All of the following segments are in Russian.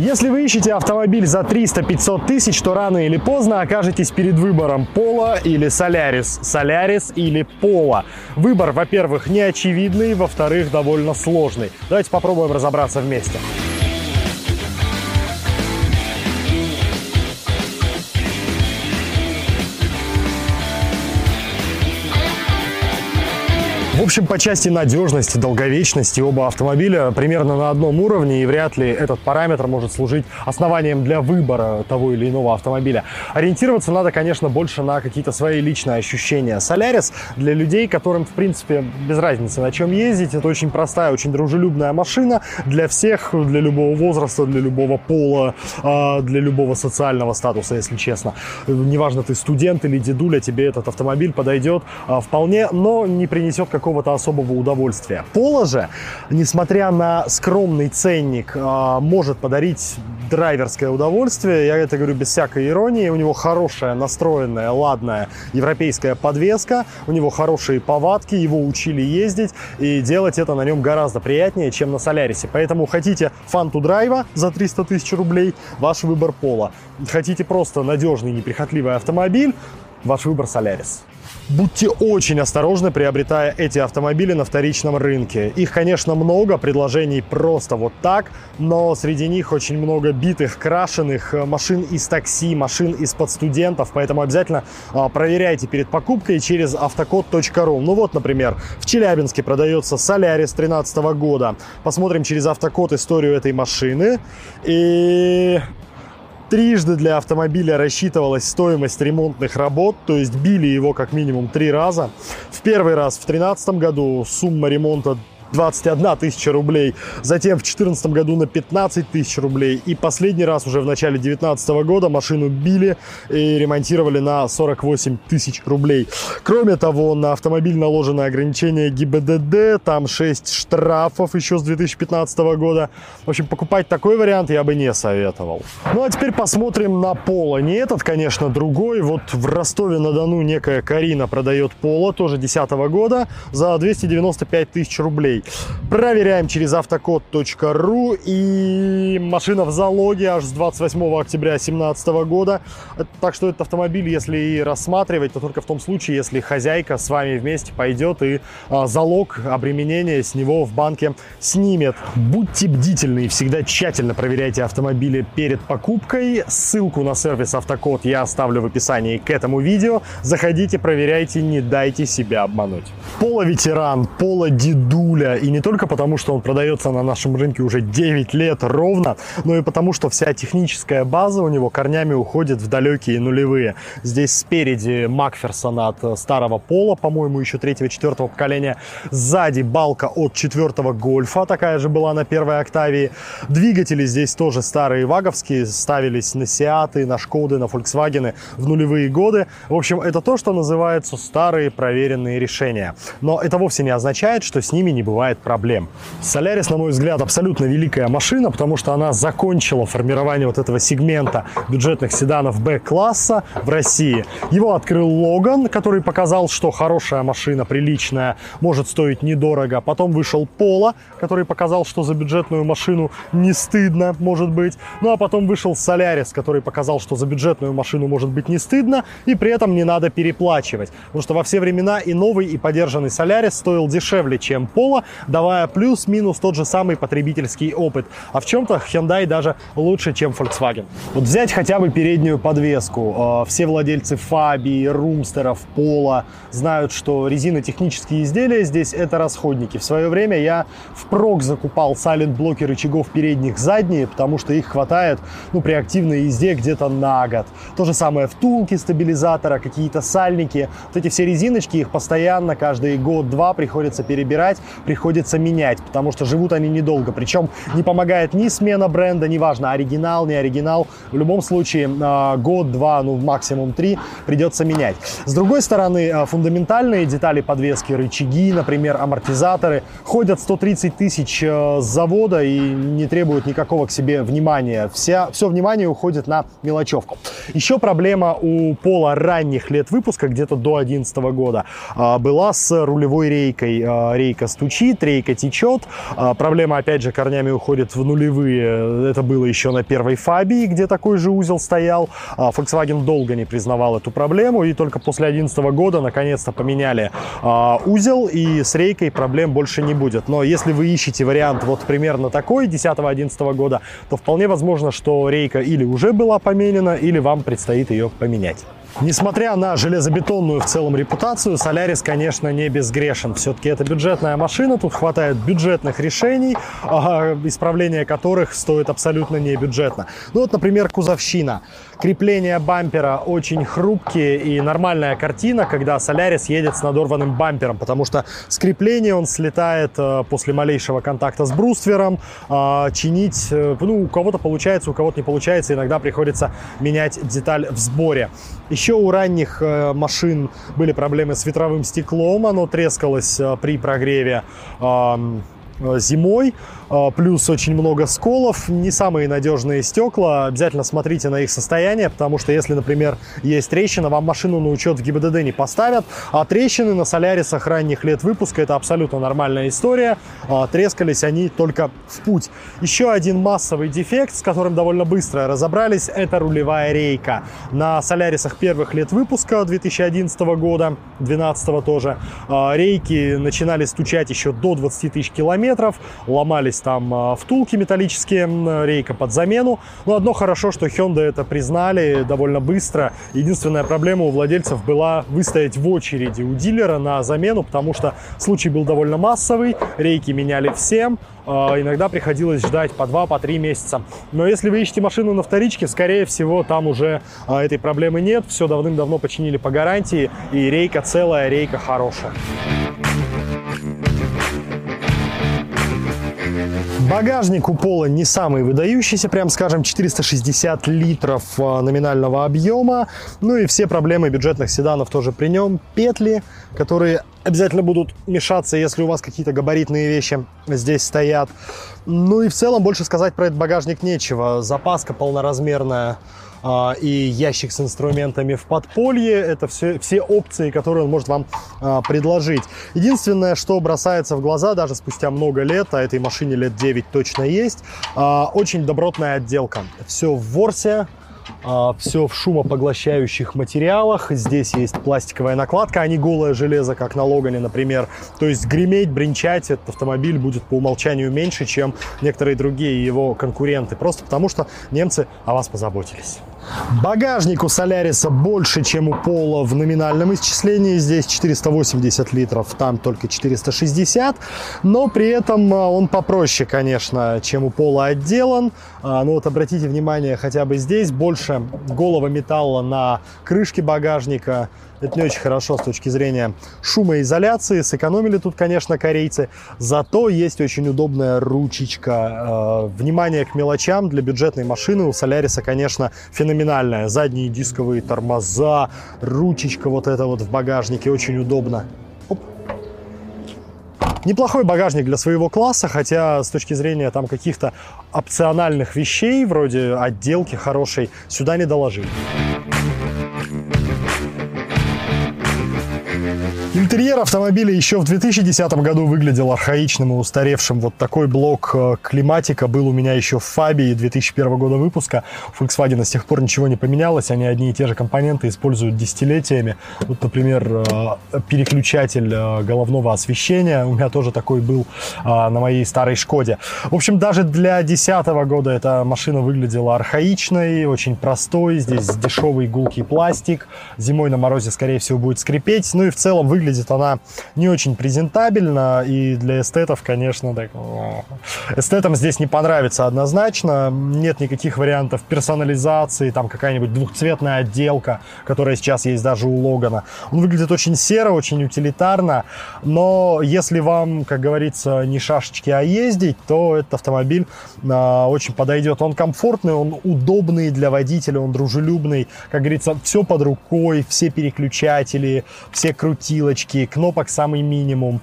Если вы ищете автомобиль за 300-500 тысяч, то рано или поздно окажетесь перед выбором Polo или Solaris, Solaris или Polo. Выбор, во-первых, неочевидный, во-вторых, довольно сложный. Давайте попробуем разобраться вместе. В общем, по части надежности, долговечности оба автомобиля примерно на одном уровне, и вряд ли этот параметр может служить основанием для выбора того или иного автомобиля. Ориентироваться надо, конечно, больше на какие-то свои личные ощущения. Solaris для людей, которым, в принципе, без разницы, на чем ездить. Это очень простая, очень дружелюбная машина для всех, для любого возраста, для любого пола, для любого социального статуса, если честно. Неважно, ты студент или дедуля, тебе этот автомобиль подойдет вполне, но не принесет какого-то особого удовольствия. Polo же, несмотря на скромный ценник, может подарить драйверское удовольствие. Я это говорю без всякой иронии. У него хорошая, настроенная, ладная европейская подвеска, у него хорошие повадки, его учили ездить, и делать это на нем гораздо приятнее, чем на Solaris. Поэтому хотите фанту драйва за 300 тысяч рублей, ваш выбор Polo. Хотите просто надежный, неприхотливый автомобиль, ваш выбор Solaris. Будьте очень осторожны, приобретая эти автомобили на вторичном рынке. Их, конечно, много, предложений просто вот так, но среди них очень много битых, крашеных, машин из такси, машин из-под студентов, поэтому обязательно проверяйте перед покупкой через Автокод.ру. Ну вот, например, в Челябинске продается Solaris 2013 года. Посмотрим через Автокод историю этой машины и... Трижды для автомобиля рассчитывалась стоимость ремонтных работ, то есть били его как минимум 3 раза. В первый раз в 2013 году сумма ремонта 21 тысяча рублей, затем в 2014 году на 15 тысяч рублей, и последний раз уже в начале 2019 года машину били и ремонтировали на 48 тысяч рублей. Кроме того, на автомобиль наложено ограничение ГИБДД, там 6 штрафов еще с 2015 года. В общем, покупать такой вариант я бы не советовал. Ну а теперь посмотрим на Polo. Не этот, конечно, другой. Вот в Ростове-на-Дону некая Карина продает Polo, тоже 2010 года, за 295 тысяч рублей. Проверяем через автокод.ру, и машина в залоге аж с 28 октября 2017 года. Так что этот автомобиль, если и рассматривать, то только в том случае, если хозяйка с вами вместе пойдет и залог, обременение с него в банке снимет. Будьте бдительны и всегда тщательно проверяйте автомобили перед покупкой. Ссылку на сервис Автокод я оставлю в описании к этому видео. Заходите, проверяйте, не дайте себя обмануть. Polo-ветеран, Polo-дедуля. И не только потому, что он продается на нашем рынке уже 9 лет ровно, но и потому, что вся техническая база у него корнями уходит в далекие нулевые. Здесь спереди Макферсон от старого Polo, по-моему, еще 3-4 поколения. Сзади балка от 4-го Гольфа, такая же была на первой Octavia. Двигатели здесь тоже старые ваговские, ставились на Сиаты, на Шкоды, на Volkswagen в нулевые годы. В общем, это то, что называется старые проверенные решения. Но это вовсе не означает, что с ними не бывает проблем. Solaris, на мой взгляд, абсолютно великая машина, потому что она закончила формирование вот этого сегмента бюджетных седанов Б-класса в России. Его открыл Logan, который показал, что хорошая машина, приличная, может стоить недорого. Потом вышел Polo, который показал, что за бюджетную машину не стыдно, может быть. Ну а потом вышел Solaris, который показал, что за бюджетную машину может быть не стыдно, и при этом не надо переплачивать. Потому что во все времена и новый, и подержанный Solaris стоил дешевле, чем Polo, давая плюс-минус тот же самый потребительский опыт. А в чем-то Hyundai даже лучше, чем Volkswagen. Вот взять хотя бы переднюю подвеску. Все владельцы Fabia, Roomster, Polo знают, что резинотехнические изделия здесь — это расходники. В свое время я впрок закупал сайлент-блоки рычагов передних, задние, потому что их хватает, ну, при активной езде где-то на год. То же самое втулки стабилизатора, какие-то сальники. Вот эти все резиночки, их постоянно, каждый год-два приходится перебирать, приходится менять, потому что живут они недолго. Причем не помогает ни смена бренда, неважно, оригинал, не оригинал. В любом случае год-два, ну максимум 3 придется менять. С другой стороны, фундаментальные детали подвески, рычаги, например, амортизаторы, ходят 130 тысяч с завода и не требуют никакого к себе внимания. Все внимание уходит на мелочевку. Еще проблема у Polo ранних лет выпуска, где-то до 2011 года, была с рулевой рейкой. Рейка стучит. TSI, трейка течет. Проблема, опять же, корнями уходит в нулевые. Это было еще на первой Фабии, где такой же узел стоял. Volkswagen долго не признавал эту проблему, и только после 2011 года наконец-то поменяли узел, и с рейкой проблем больше не будет. Но если вы ищете вариант вот примерно такой, 2010-2011 года, то вполне возможно, что рейка или уже была поменена, или вам предстоит ее поменять. Несмотря на железобетонную в целом репутацию, Solaris, конечно, не безгрешен. Все-таки это бюджетная машина, тут хватает бюджетных решений, исправление которых стоит абсолютно не бюджетно. Ну вот, например, кузовщина. Крепления бампера очень хрупкие, и нормальная картина, когда Solaris едет с надорванным бампером, потому что с крепления он слетает после малейшего контакта с бруствером. Чинить, ну, у кого-то получается, у кого-то не получается, иногда приходится менять деталь в сборе. Еще у ранних машин были проблемы с ветровым стеклом, оно трескалось при прогреве зимой, плюс очень много сколов, не самые надежные стекла, обязательно смотрите на их состояние, потому что если, например, есть трещина, вам машину на учет в ГИБДД не поставят, а трещины на солярисах ранних лет выпуска — это абсолютно нормальная история, трескались они только в путь. Еще один массовый дефект, с которым довольно быстро разобрались, это рулевая рейка. На солярисах первых лет выпуска 2011 года, 2012 тоже, рейки начинали стучать еще до 20 тысяч километров, ломались там втулки металлические, рейка под замену. Но одно хорошо, что Hyundai это признали довольно быстро. Единственная проблема у владельцев была выстоять в очереди у дилера на замену, потому что случай был довольно массовый, рейки меняли всем. Иногда приходилось ждать по 2-3 месяца. Но если вы ищете машину на вторичке, скорее всего, там уже этой проблемы нет. Все давным-давно починили по гарантии, и рейка целая, рейка хорошая. Багажник у Polo не самый выдающийся, прям скажем, 460 литров номинального объема. Ну и все проблемы бюджетных седанов тоже при нем. Петли, которые обязательно будут мешаться, если у вас какие-то габаритные вещи здесь стоят. Ну и в целом больше сказать про этот багажник нечего. Запаска полноразмерная и ящик с инструментами в подполье — это все опции, которые он может вам предложить. Единственное, что бросается в глаза даже спустя много лет, а этой машине лет 9 точно есть, очень добротная отделка. Все в ворсе, все в шумопоглощающих материалах. Здесь есть пластиковая накладка, а не голое железо, как на Логане, например. То есть греметь, бренчать этот автомобиль будет по умолчанию меньше, чем некоторые другие его конкуренты. Просто потому, что немцы о вас позаботились. Багажник у Соляриса больше, чем у Polo в номинальном исчислении. Здесь 480 литров, там только 460. Но при этом он попроще, конечно, чем у Polo отделан. Но вот обратите внимание, хотя бы здесь больше голого металла на крышке багажника. Это не очень хорошо с точки зрения шумоизоляции. Сэкономили тут, конечно, корейцы. Зато есть очень удобная ручечка. Внимание к мелочам для бюджетной машины у Соляриса, конечно, феноменальное. Задние дисковые тормоза, ручечка вот эта вот в багажнике. Очень удобно. Оп. Неплохой багажник для своего класса, хотя с точки зрения там каких-то опциональных вещей, вроде отделки хорошей, сюда не доложили. Интерьер автомобиля еще в 2010 году выглядел архаичным и устаревшим. Вот такой блок климатика был у меня еще в Фабии 2001 года выпуска. У Volkswagen с тех пор ничего не поменялось, они одни и те же компоненты используют десятилетиями. Вот, например, переключатель головного освещения у меня тоже такой был на моей старой Шкоде. В общем, даже для 2010 года эта машина выглядела архаичной, очень простой. Здесь дешевый гулкий пластик, зимой на морозе, скорее всего, будет скрипеть. Ну и в целом выглядит она не очень презентабельна, и для эстетов, конечно, так, эстетам здесь не понравится однозначно. Нет никаких вариантов персонализации, там какая-нибудь двухцветная отделка, которая сейчас есть даже у Логана. Он выглядит очень серо, очень утилитарно, но если вам, как говорится, не шашечки, а ездить, то этот автомобиль очень подойдет. Он комфортный, он удобный для водителя, он дружелюбный, как говорится, все под рукой, все переключатели, все крутилочки, кнопок самый минимум.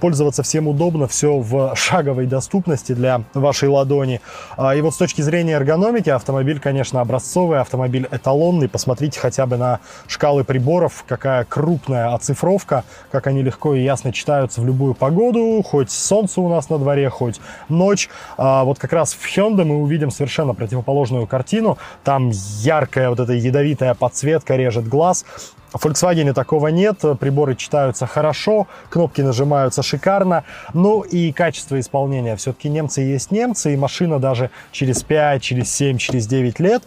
Пользоваться всем удобно, все в шаговой доступности для вашей ладони. И вот с точки зрения эргономики автомобиль, конечно, образцовый, автомобиль эталонный. Посмотрите хотя бы на шкалы приборов, какая крупная оцифровка, как они легко и ясно читаются в любую погоду, хоть солнце у нас на дворе, хоть ночь. Вот как раз в Hyundai мы увидим совершенно противоположную картину. Там яркая вот эта ядовитая подсветка режет глаз. В Volkswagen такого нет, приборы читаются хорошо, кнопки нажимаются шикарно, ну и качество исполнения. Все-таки немцы есть немцы, и машина даже через 5, через 7, через 9 лет,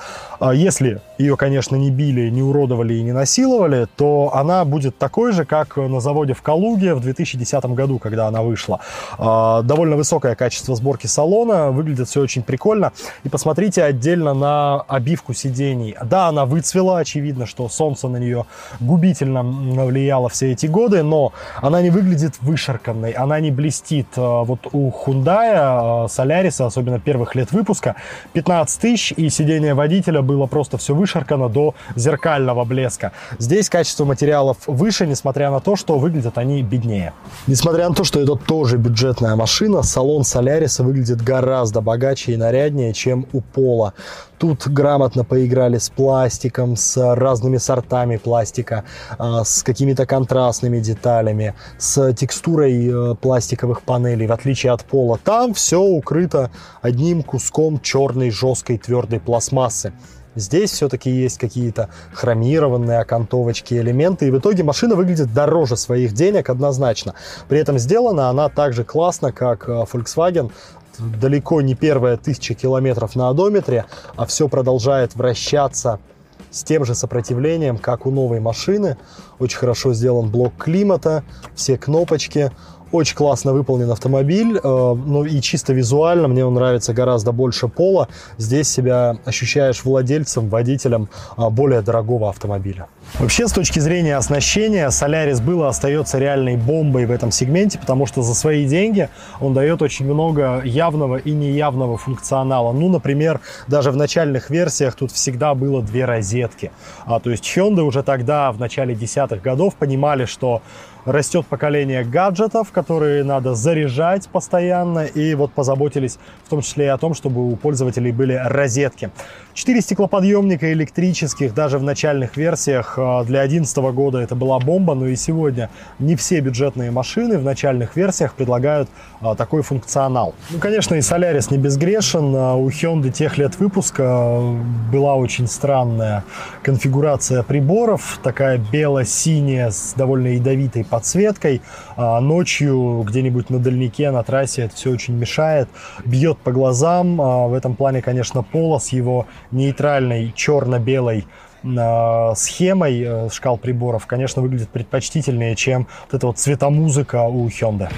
если ее, конечно, не били, не уродовали и не насиловали, то она будет такой же, как на заводе в Калуге в 2010 году, когда она вышла. Довольно высокое качество сборки салона, выглядит все очень прикольно. И посмотрите отдельно на обивку сидений. Да, она выцвела, очевидно, что солнце на нее губительно влияло все эти годы, но она не выглядит вышарканной, она не блестит. Вот у Hyundai, Solaris, особенно первых лет выпуска, 15 тысяч, и сиденье водителя было просто все вышаркано до зеркального блеска. Здесь качество материалов выше, несмотря на то, что выглядят они беднее. Несмотря на то, что это тоже бюджетная машина, салон Solaris выглядит гораздо богаче и наряднее, чем у Polo. Тут грамотно поиграли с пластиком, с разными сортами пластика, с какими-то контрастными деталями, с текстурой пластиковых панелей, в отличие от Polo. Там все укрыто одним куском черной жесткой твердой пластмассы. Здесь все-таки есть какие-то хромированные окантовочки, элементы, и в итоге машина выглядит дороже своих денег однозначно. При этом сделана она так же классно, как Volkswagen. Далеко не первая 1000 километров на одометре, а все продолжает вращаться с тем же сопротивлением, как у новой машины. Очень хорошо сделан блок климата, все кнопочки. Очень классно выполнен автомобиль, ну и чисто визуально мне он нравится гораздо больше Polo. Здесь себя ощущаешь владельцем, водителем более дорогого автомобиля. Вообще, с точки зрения оснащения, Solaris был и остается реальной бомбой в этом сегменте, потому что за свои деньги он дает очень много явного и неявного функционала. Ну, например, даже в начальных версиях тут всегда было 2 розетки. То есть Hyundai уже тогда, в начале 10-х годов, понимали, что растет поколение гаджетов, которые надо заряжать постоянно, и вот позаботились в том числе и о том, чтобы у пользователей были розетки. 4 стеклоподъемника электрических даже в начальных версиях. Для 2011 года это была бомба, но и сегодня не все бюджетные машины в начальных версиях предлагают такой функционал. Ну, конечно, и Solaris не безгрешен. У Hyundai тех лет выпуска была очень странная конфигурация приборов, такая бело-синяя с довольно ядовитой подсветкой. Ночью где-нибудь на дальнике, на трассе это все очень мешает, бьет по глазам. В этом плане, конечно, Polo с его нейтральной черно-белой схемой шкал приборов, конечно, выглядит предпочтительнее, чем вот эта вот цветомузыка у Hyundai.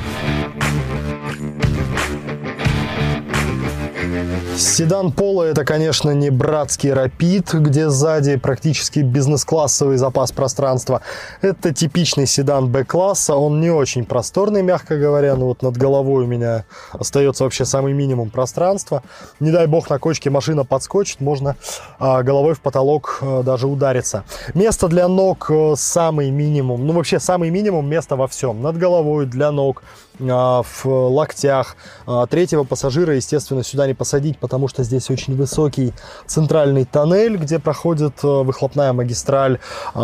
Седан Polo — это, конечно, не братский Rapid, где сзади практически бизнес-классовый запас пространства. Это типичный седан Б-класса, он не очень просторный, мягко говоря, но вот над головой у меня остается вообще самый минимум пространства. Не дай бог на кочке машина подскочит, можно головой в потолок даже удариться. Место для ног самый минимум, ну вообще самый минимум места во всем. Над головой, для ног, в локтях. Третьего пассажира, естественно, сюда не посадить, потому что здесь очень высокий центральный тоннель, где проходит выхлопная магистраль,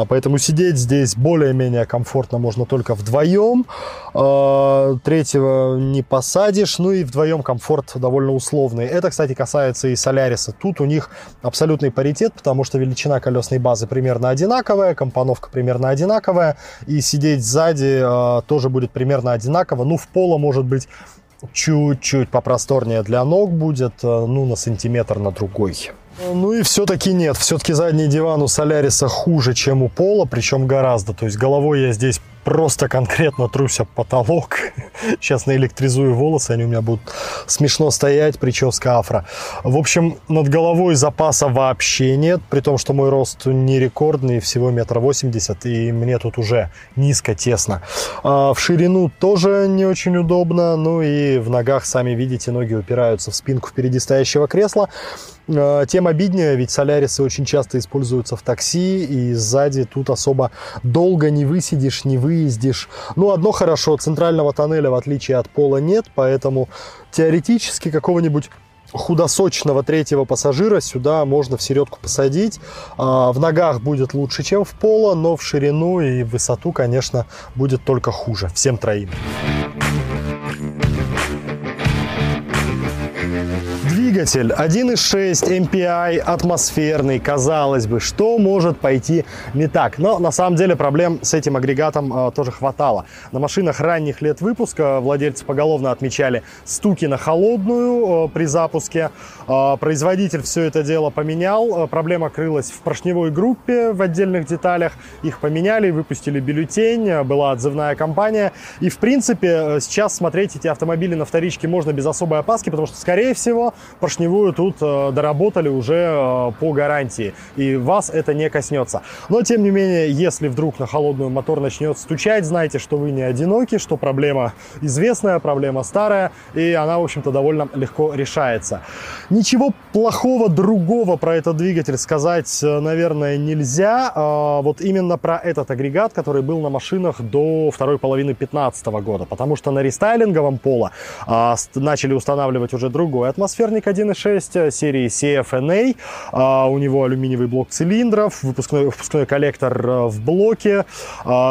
поэтому сидеть здесь более-менее комфортно можно только вдвоем. Третьего не посадишь, ну и вдвоем комфорт довольно условный. Это, кстати, касается и Solaris. Тут у них абсолютный паритет, потому что величина колесной базы примерно одинаковая, компоновка примерно одинаковая, и сидеть сзади тоже будет примерно одинаково. Ну, в Polo, может быть, чуть-чуть попросторнее для ног будет, ну, на сантиметр, на другой. Ну и все-таки нет, все-таки задний диван у Solaris хуже, чем у Polo, причем гораздо. То есть головой я здесь просто конкретно трусь об потолок. Сейчас наэлектризую волосы, они у меня будут смешно стоять, прическа афро. В общем, над головой запаса вообще нет, при том, что мой рост не рекордный, всего 1,80 м, и мне тут уже низко, тесно. В ширину тоже не очень удобно, ну и в ногах, сами видите, ноги упираются в спинку впереди стоящего кресла. тем обиднее, ведь солярисы очень часто используются в такси, и сзади тут особо долго не высидишь, не выездишь. Ну, одно хорошо, центрального тоннеля, в отличие от Polo, нет, поэтому теоретически какого-нибудь худосочного третьего пассажира сюда можно в середку посадить. В ногах будет лучше, чем в Polo, но в ширину и в высоту, конечно, будет только хуже всем троим. Двигатель 1.6 MPI атмосферный, казалось бы, что может пойти не так, но на самом деле проблем с этим агрегатом тоже хватало. На машинах ранних лет выпуска владельцы поголовно отмечали стуки на холодную при запуске. Производитель все это дело поменял, проблема крылась в поршневой группе в отдельных деталях, их поменяли, выпустили бюллетень, была отзывная кампания, и в принципе сейчас смотреть эти автомобили на вторичке можно без особой опаски, потому что, скорее всего, поршневую тут доработали уже по гарантии, и вас это не коснется. Но, тем не менее, если вдруг на холодную мотор начнет стучать, знайте, что вы не одиноки, что проблема известная, проблема старая, и она, в общем-то, довольно легко решается. Ничего плохого другого про этот двигатель сказать, наверное, нельзя. Вот именно про этот агрегат, который был на машинах до второй половины 2015 года, потому что на рестайлинговом Polo начали устанавливать уже другой атмосферник 1.6 серии CFNA. У него алюминиевый блок цилиндров, впускной коллектор в блоке,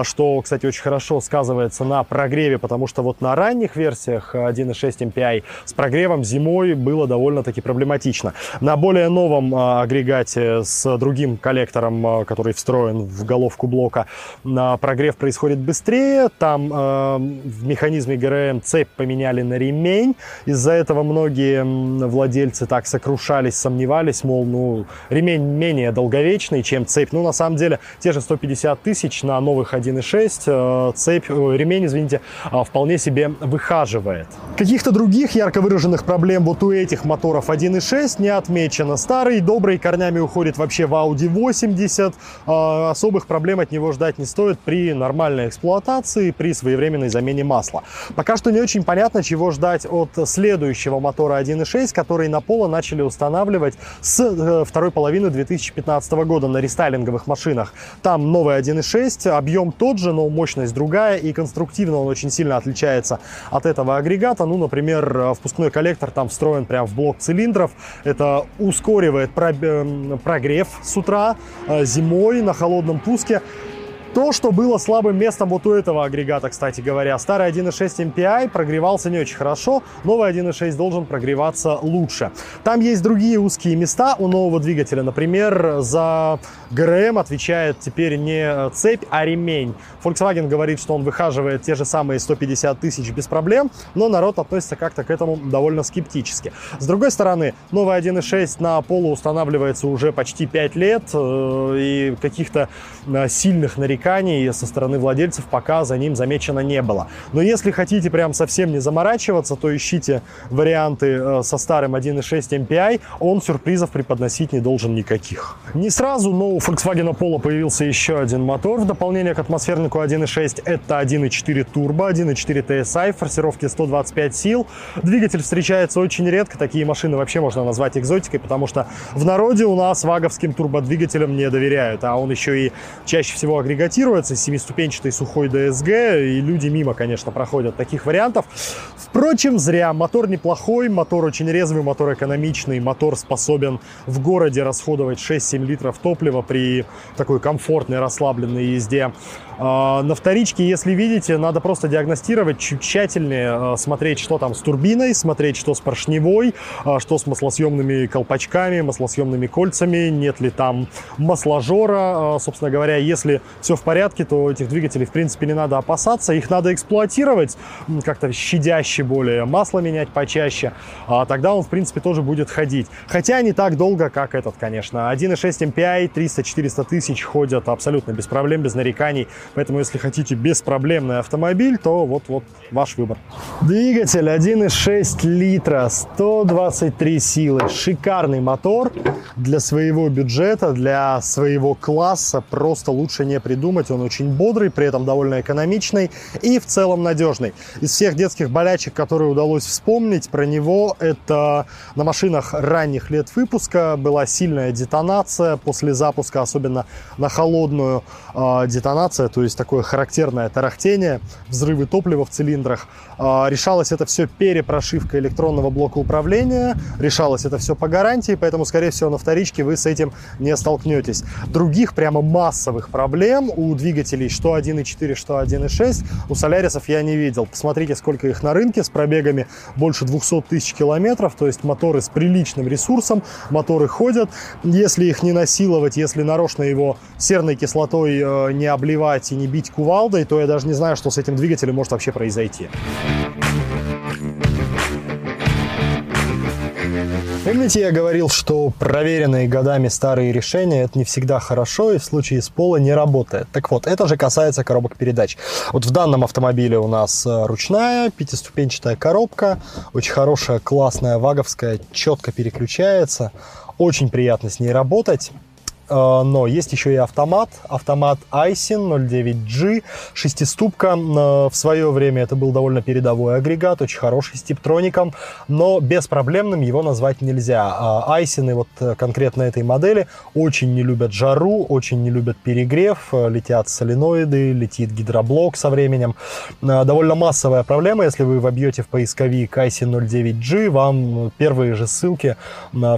что, кстати, очень хорошо сказывается на прогреве, потому что вот на ранних версиях 1.6 MPI с прогревом зимой было довольно-таки проблематично. На более новом агрегате с другим коллектором, который встроен в головку блока, прогрев происходит быстрее. Там в механизме ГРМ цепь поменяли на ремень. Из-за этого многие владельцы так сокрушались, сомневались, мол, ну, ремень менее долговечный, чем цепь. Ну, на самом деле, те же 150 тысяч на новых 1.6 ремень, извините, вполне себе выхаживает. Каких-то других ярко выраженных проблем вот у этих моторов 1.6 не отмечено. Старый, добрый, корнями уходит вообще в Audi 80. Особых проблем от него ждать не стоит при нормальной эксплуатации, при своевременной замене масла. Пока что не очень понятно, чего ждать от следующего мотора 1.6, который на Polo начали устанавливать с второй половины 2015 года на рестайлинговых машинах. Там новый 1.6, объем тот же, но мощность другая, и конструктивно он очень сильно отличается от этого агрегата. Ну, например, впускной коллектор там встроен прям в блок цилиндров. Это ускоривает прогрев с утра, зимой на холодном пуске. То, что было слабым местом вот у этого агрегата, кстати говоря. Старый 1.6 MPI прогревался не очень хорошо, новый 1.6 должен прогреваться лучше. Там есть другие узкие места у нового двигателя. Например, за ГРМ отвечает теперь не цепь, а ремень. Volkswagen говорит, что он выхаживает те же самые 150 тысяч без проблем, но народ относится как-то к этому довольно скептически. С другой стороны, новый 1.6 на Polo устанавливается уже почти 5 лет, и каких-то сильных нареканий со стороны владельцев пока за ним замечено не было. Но если хотите прям совсем не заморачиваться, то ищите варианты со старым 1.6 MPI. Он сюрпризов преподносить не должен никаких. Не сразу, но у Volkswagen Polo появился еще один мотор в дополнение к атмосфернику 1.6. Это 1.4 турбо, 1.4 TSI, форсировки 125 сил. Двигатель встречается очень редко. Такие машины вообще можно назвать экзотикой, потому что в народе у нас ваговским турбодвигателям не доверяют, а он еще и чаще всего агрегат семиступенчатый сухой DSG, и люди мимо, конечно, проходят таких вариантов. Впрочем, зря. Мотор неплохой, мотор очень резвый, мотор экономичный, мотор способен в городе расходовать 6-7 литров топлива при такой комфортной, расслабленной езде. На вторичке, если видите, надо просто диагностировать чуть тщательнее, смотреть, что там с турбиной, смотреть, что с поршневой, что с маслосъемными колпачками, маслосъемными кольцами, нет ли там масложора. Собственно говоря, если все в порядке, то этих двигателей, в принципе, не надо опасаться. Их надо эксплуатировать как-то щадяще более, масло менять почаще. Тогда он, в принципе, тоже будет ходить. Хотя не так долго, как этот, конечно. 1.6 MPI, 300-400 тысяч ходят абсолютно без проблем, без нареканий. Поэтому, если хотите беспроблемный автомобиль, то вот ваш выбор. Двигатель 1.6 литра, 123 силы. Шикарный мотор для своего бюджета, для своего класса. Просто лучше не придумать. думать, он очень бодрый, при этом довольно экономичный и в целом надежный. Из всех детских болячек, которые удалось вспомнить про него, это на машинах ранних лет выпуска была сильная детонация после запуска, особенно на холодную детонация, то есть такое характерное тарахтение, взрывы топлива в цилиндрах. Решалось это все перепрошивкой электронного блока управления, решалось это все по гарантии, поэтому, скорее всего, на вторичке вы с этим не столкнетесь. Других прямо массовых проблем у двигателей что 1.4, что 1.6 у солярисов я не видел. Посмотрите, сколько их на рынке с пробегами больше 200 тысяч километров, то есть моторы с приличным ресурсом, моторы ходят. Если их не насиловать, если нарочно его серной кислотой не обливать и не бить кувалдой, то я даже не знаю, что с этим двигателем может вообще произойти. Помните, я говорил, что проверенные годами старые решения – это не всегда хорошо, и в случае с Polo не работает. Так вот, это же касается коробок передач. Вот в данном автомобиле у нас ручная, 5-ступенчатая коробка, очень хорошая, классная, ваговская, четко переключается, очень приятно с ней работать. Но есть еще и автомат Aisin 09G, шестиступка. В свое время это был довольно передовой агрегат, очень хороший, с типтроником, но беспроблемным его назвать нельзя. Aisin, и вот конкретно этой модели, очень не любят жару, очень не любят перегрев, летят соленоиды, летит гидроблок со временем. Довольно массовая проблема, если вы вобьете в поисковик Aisin 09G, вам первые же ссылки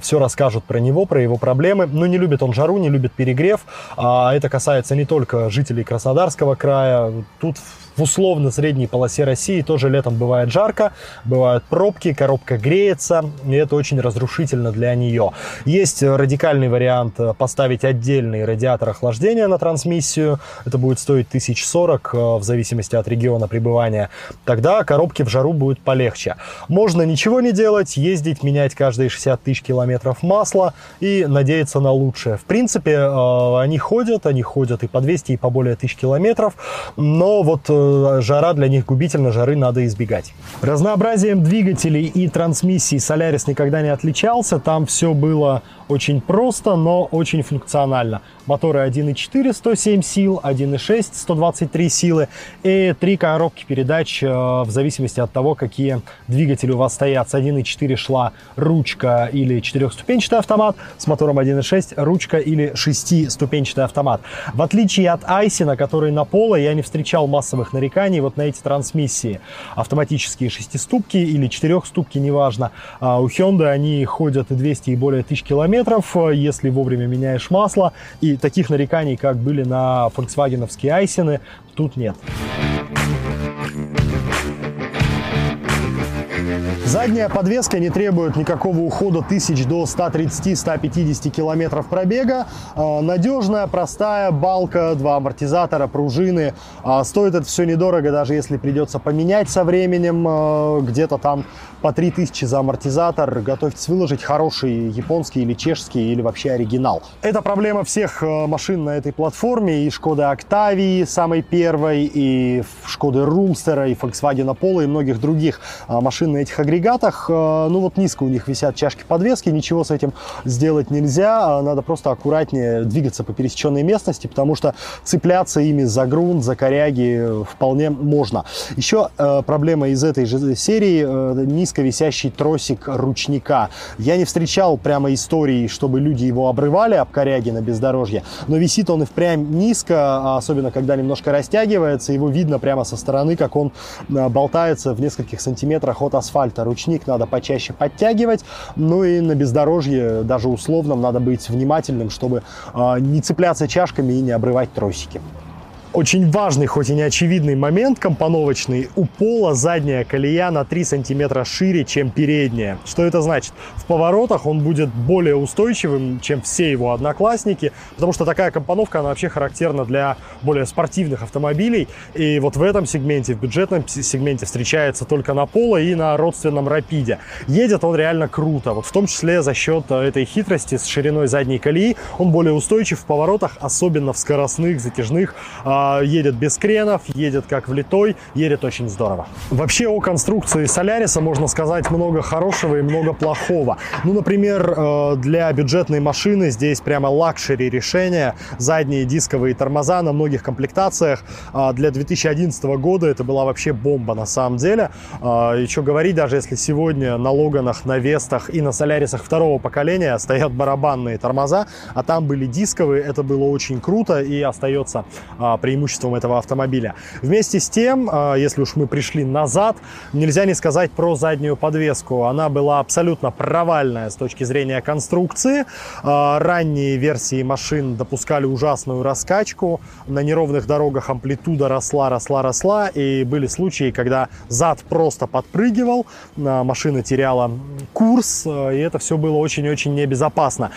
все расскажут про него, про его проблемы. Но не любит он жару, не любит перегрев, а это касается не только жителей Краснодарского края. Тут в условно средней полосе России тоже летом бывает жарко, бывают пробки, коробка греется, и это очень разрушительно для нее. Есть радикальный вариант поставить отдельный радиатор охлаждения на трансмиссию, это будет стоить 1040 в зависимости от региона пребывания, тогда коробки в жару будет полегче. Можно ничего не делать, ездить, менять каждые 60 тысяч километров масло и надеяться на лучшее. В принципе, они ходят и по 200, и по более тысяч километров, но вот жара для них губительна, жары надо избегать. Разнообразием двигателей и трансмиссий Solaris никогда не отличался, там все было очень просто, но очень функционально. Моторы 1.4 107 сил, 1.6 123 силы и 3 коробки передач в зависимости от того, какие двигатели у вас стоят. С 1.4 шла ручка или 4-ступенчатый автомат, с мотором 1.6 ручка или 6-ступенчатый автомат. В отличие от Aisin, который на Polo, я не встречал массовых нареканий вот на эти трансмиссии. Автоматические 6-ступки или 4-ступки, неважно. У Hyundai они ходят и 200 и более тысяч километров, если вовремя меняешь масло, и таких нареканий, как были на фольксвагеновские Айсины, тут нет. Задняя подвеска не требует никакого ухода тысяч до 130-150 километров пробега. Надежная, простая балка, два амортизатора, пружины. Стоит это все недорого, даже если придется поменять со временем. Где-то там по 3000 за амортизатор. Готовьтесь выложить хороший японский или чешский, или вообще оригинал. Это проблема всех машин на этой платформе. И Шкоды Octavia, самой первой, и Шкоды Roomster, и Volkswagen Polo, и многих других машин на этих агрегатах. Ну вот низко у них висят чашки подвески, ничего с этим сделать нельзя, надо просто аккуратнее двигаться по пересеченной местности, потому что цепляться ими за грунт, за коряги вполне можно. Еще проблема из этой же серии низко висящий тросик ручника. Я не встречал прямо истории, чтобы люди его обрывали об коряги на бездорожье, но висит он и впрямь низко, особенно когда немножко растягивается, его видно прямо со стороны, как он болтается в нескольких сантиметрах от асфальта. Ручник надо почаще подтягивать, ну и на бездорожье, даже условном, надо быть внимательным, чтобы не цепляться чашками и не обрывать тросики. Очень важный, хоть и неочевидный момент компоновочный. У Polo задняя колея на 3 сантиметра шире, чем передняя. Что это значит? В поворотах он будет более устойчивым, чем все его одноклассники, потому что такая компоновка, она вообще характерна для более спортивных автомобилей. И вот в этом сегменте, в бюджетном сегменте встречается только на Polo и на родственном Rapid. Едет он реально круто, вот в том числе за счет этой хитрости с шириной задней колеи. Он более устойчив в поворотах, особенно в скоростных, затяжных едет без кренов, едет как влитой, едет очень здорово. Вообще о конструкции Solaris можно сказать много хорошего и много плохого. Ну, например, для бюджетной машины здесь прямо лакшери решение. Задние дисковые тормоза на многих комплектациях. Для 2011 года это была вообще бомба на самом деле. И что говорить, даже если сегодня на Логанах, на Вестах и на Солярисах второго поколения стоят барабанные тормоза, а там были дисковые, это было очень круто и остается преимуществом этого автомобиля. Вместе с тем, если уж мы пришли назад, нельзя не сказать про заднюю подвеску. Она была абсолютно провальная с точки зрения конструкции. Ранние версии машин допускали ужасную раскачку. На неровных дорогах амплитуда росла, и были случаи, когда зад просто подпрыгивал, машина теряла курс, и это все было очень-очень небезопасно.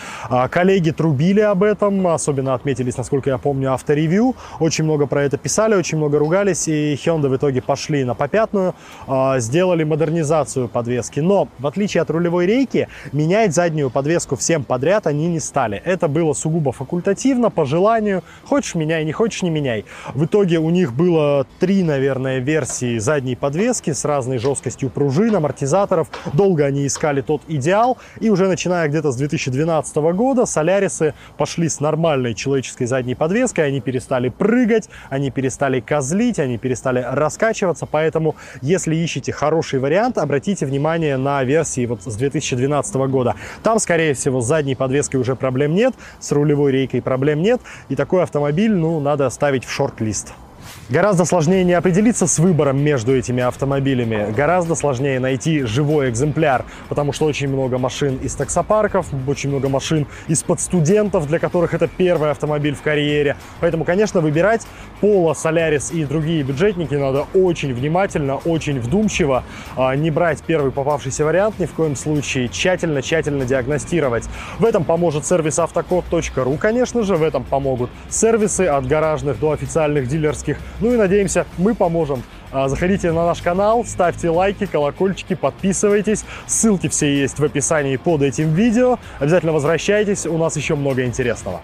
Коллеги трубили об этом, особенно отметились, насколько я помню, авторевью. Очень много про это писали, очень много ругались, и Hyundai в итоге пошли на попятную, сделали модернизацию подвески. Но, в отличие от рулевой рейки, менять заднюю подвеску всем подряд они не стали. Это было сугубо факультативно, по желанию. Хочешь — меняй, не хочешь — не меняй. В итоге у них было 3, наверное, версии задней подвески с разной жесткостью пружин, амортизаторов. Долго они искали тот идеал, и уже начиная где-то с 2012 года солярисы пошли с нормальной человеческой задней подвеской. Они перестали прыгать, они перестали козлить, они перестали раскачиваться. Поэтому, если ищете хороший вариант, обратите внимание на версии вот с 2012 года. Там, скорее всего, с задней подвеской уже проблем нет, с рулевой рейкой проблем нет, и такой автомобиль, ну, надо ставить в шорт-лист. Гораздо сложнее не определиться с выбором между этими автомобилями, гораздо сложнее найти живой экземпляр, потому что очень много машин из таксопарков, очень много машин из-под студентов, для которых это первый автомобиль в карьере. Поэтому, конечно, выбирать Polo, Solaris и другие бюджетники надо очень внимательно, очень вдумчиво, не брать первый попавшийся вариант ни в коем случае, тщательно диагностировать. В этом поможет сервис AutoCode.ru, конечно же, в этом помогут сервисы от гаражных до официальных дилерских. Ну и, надеемся, мы поможем. Заходите на наш канал, ставьте лайки, колокольчики, подписывайтесь. Ссылки все есть в описании под этим видео. Обязательно возвращайтесь, у нас еще много интересного.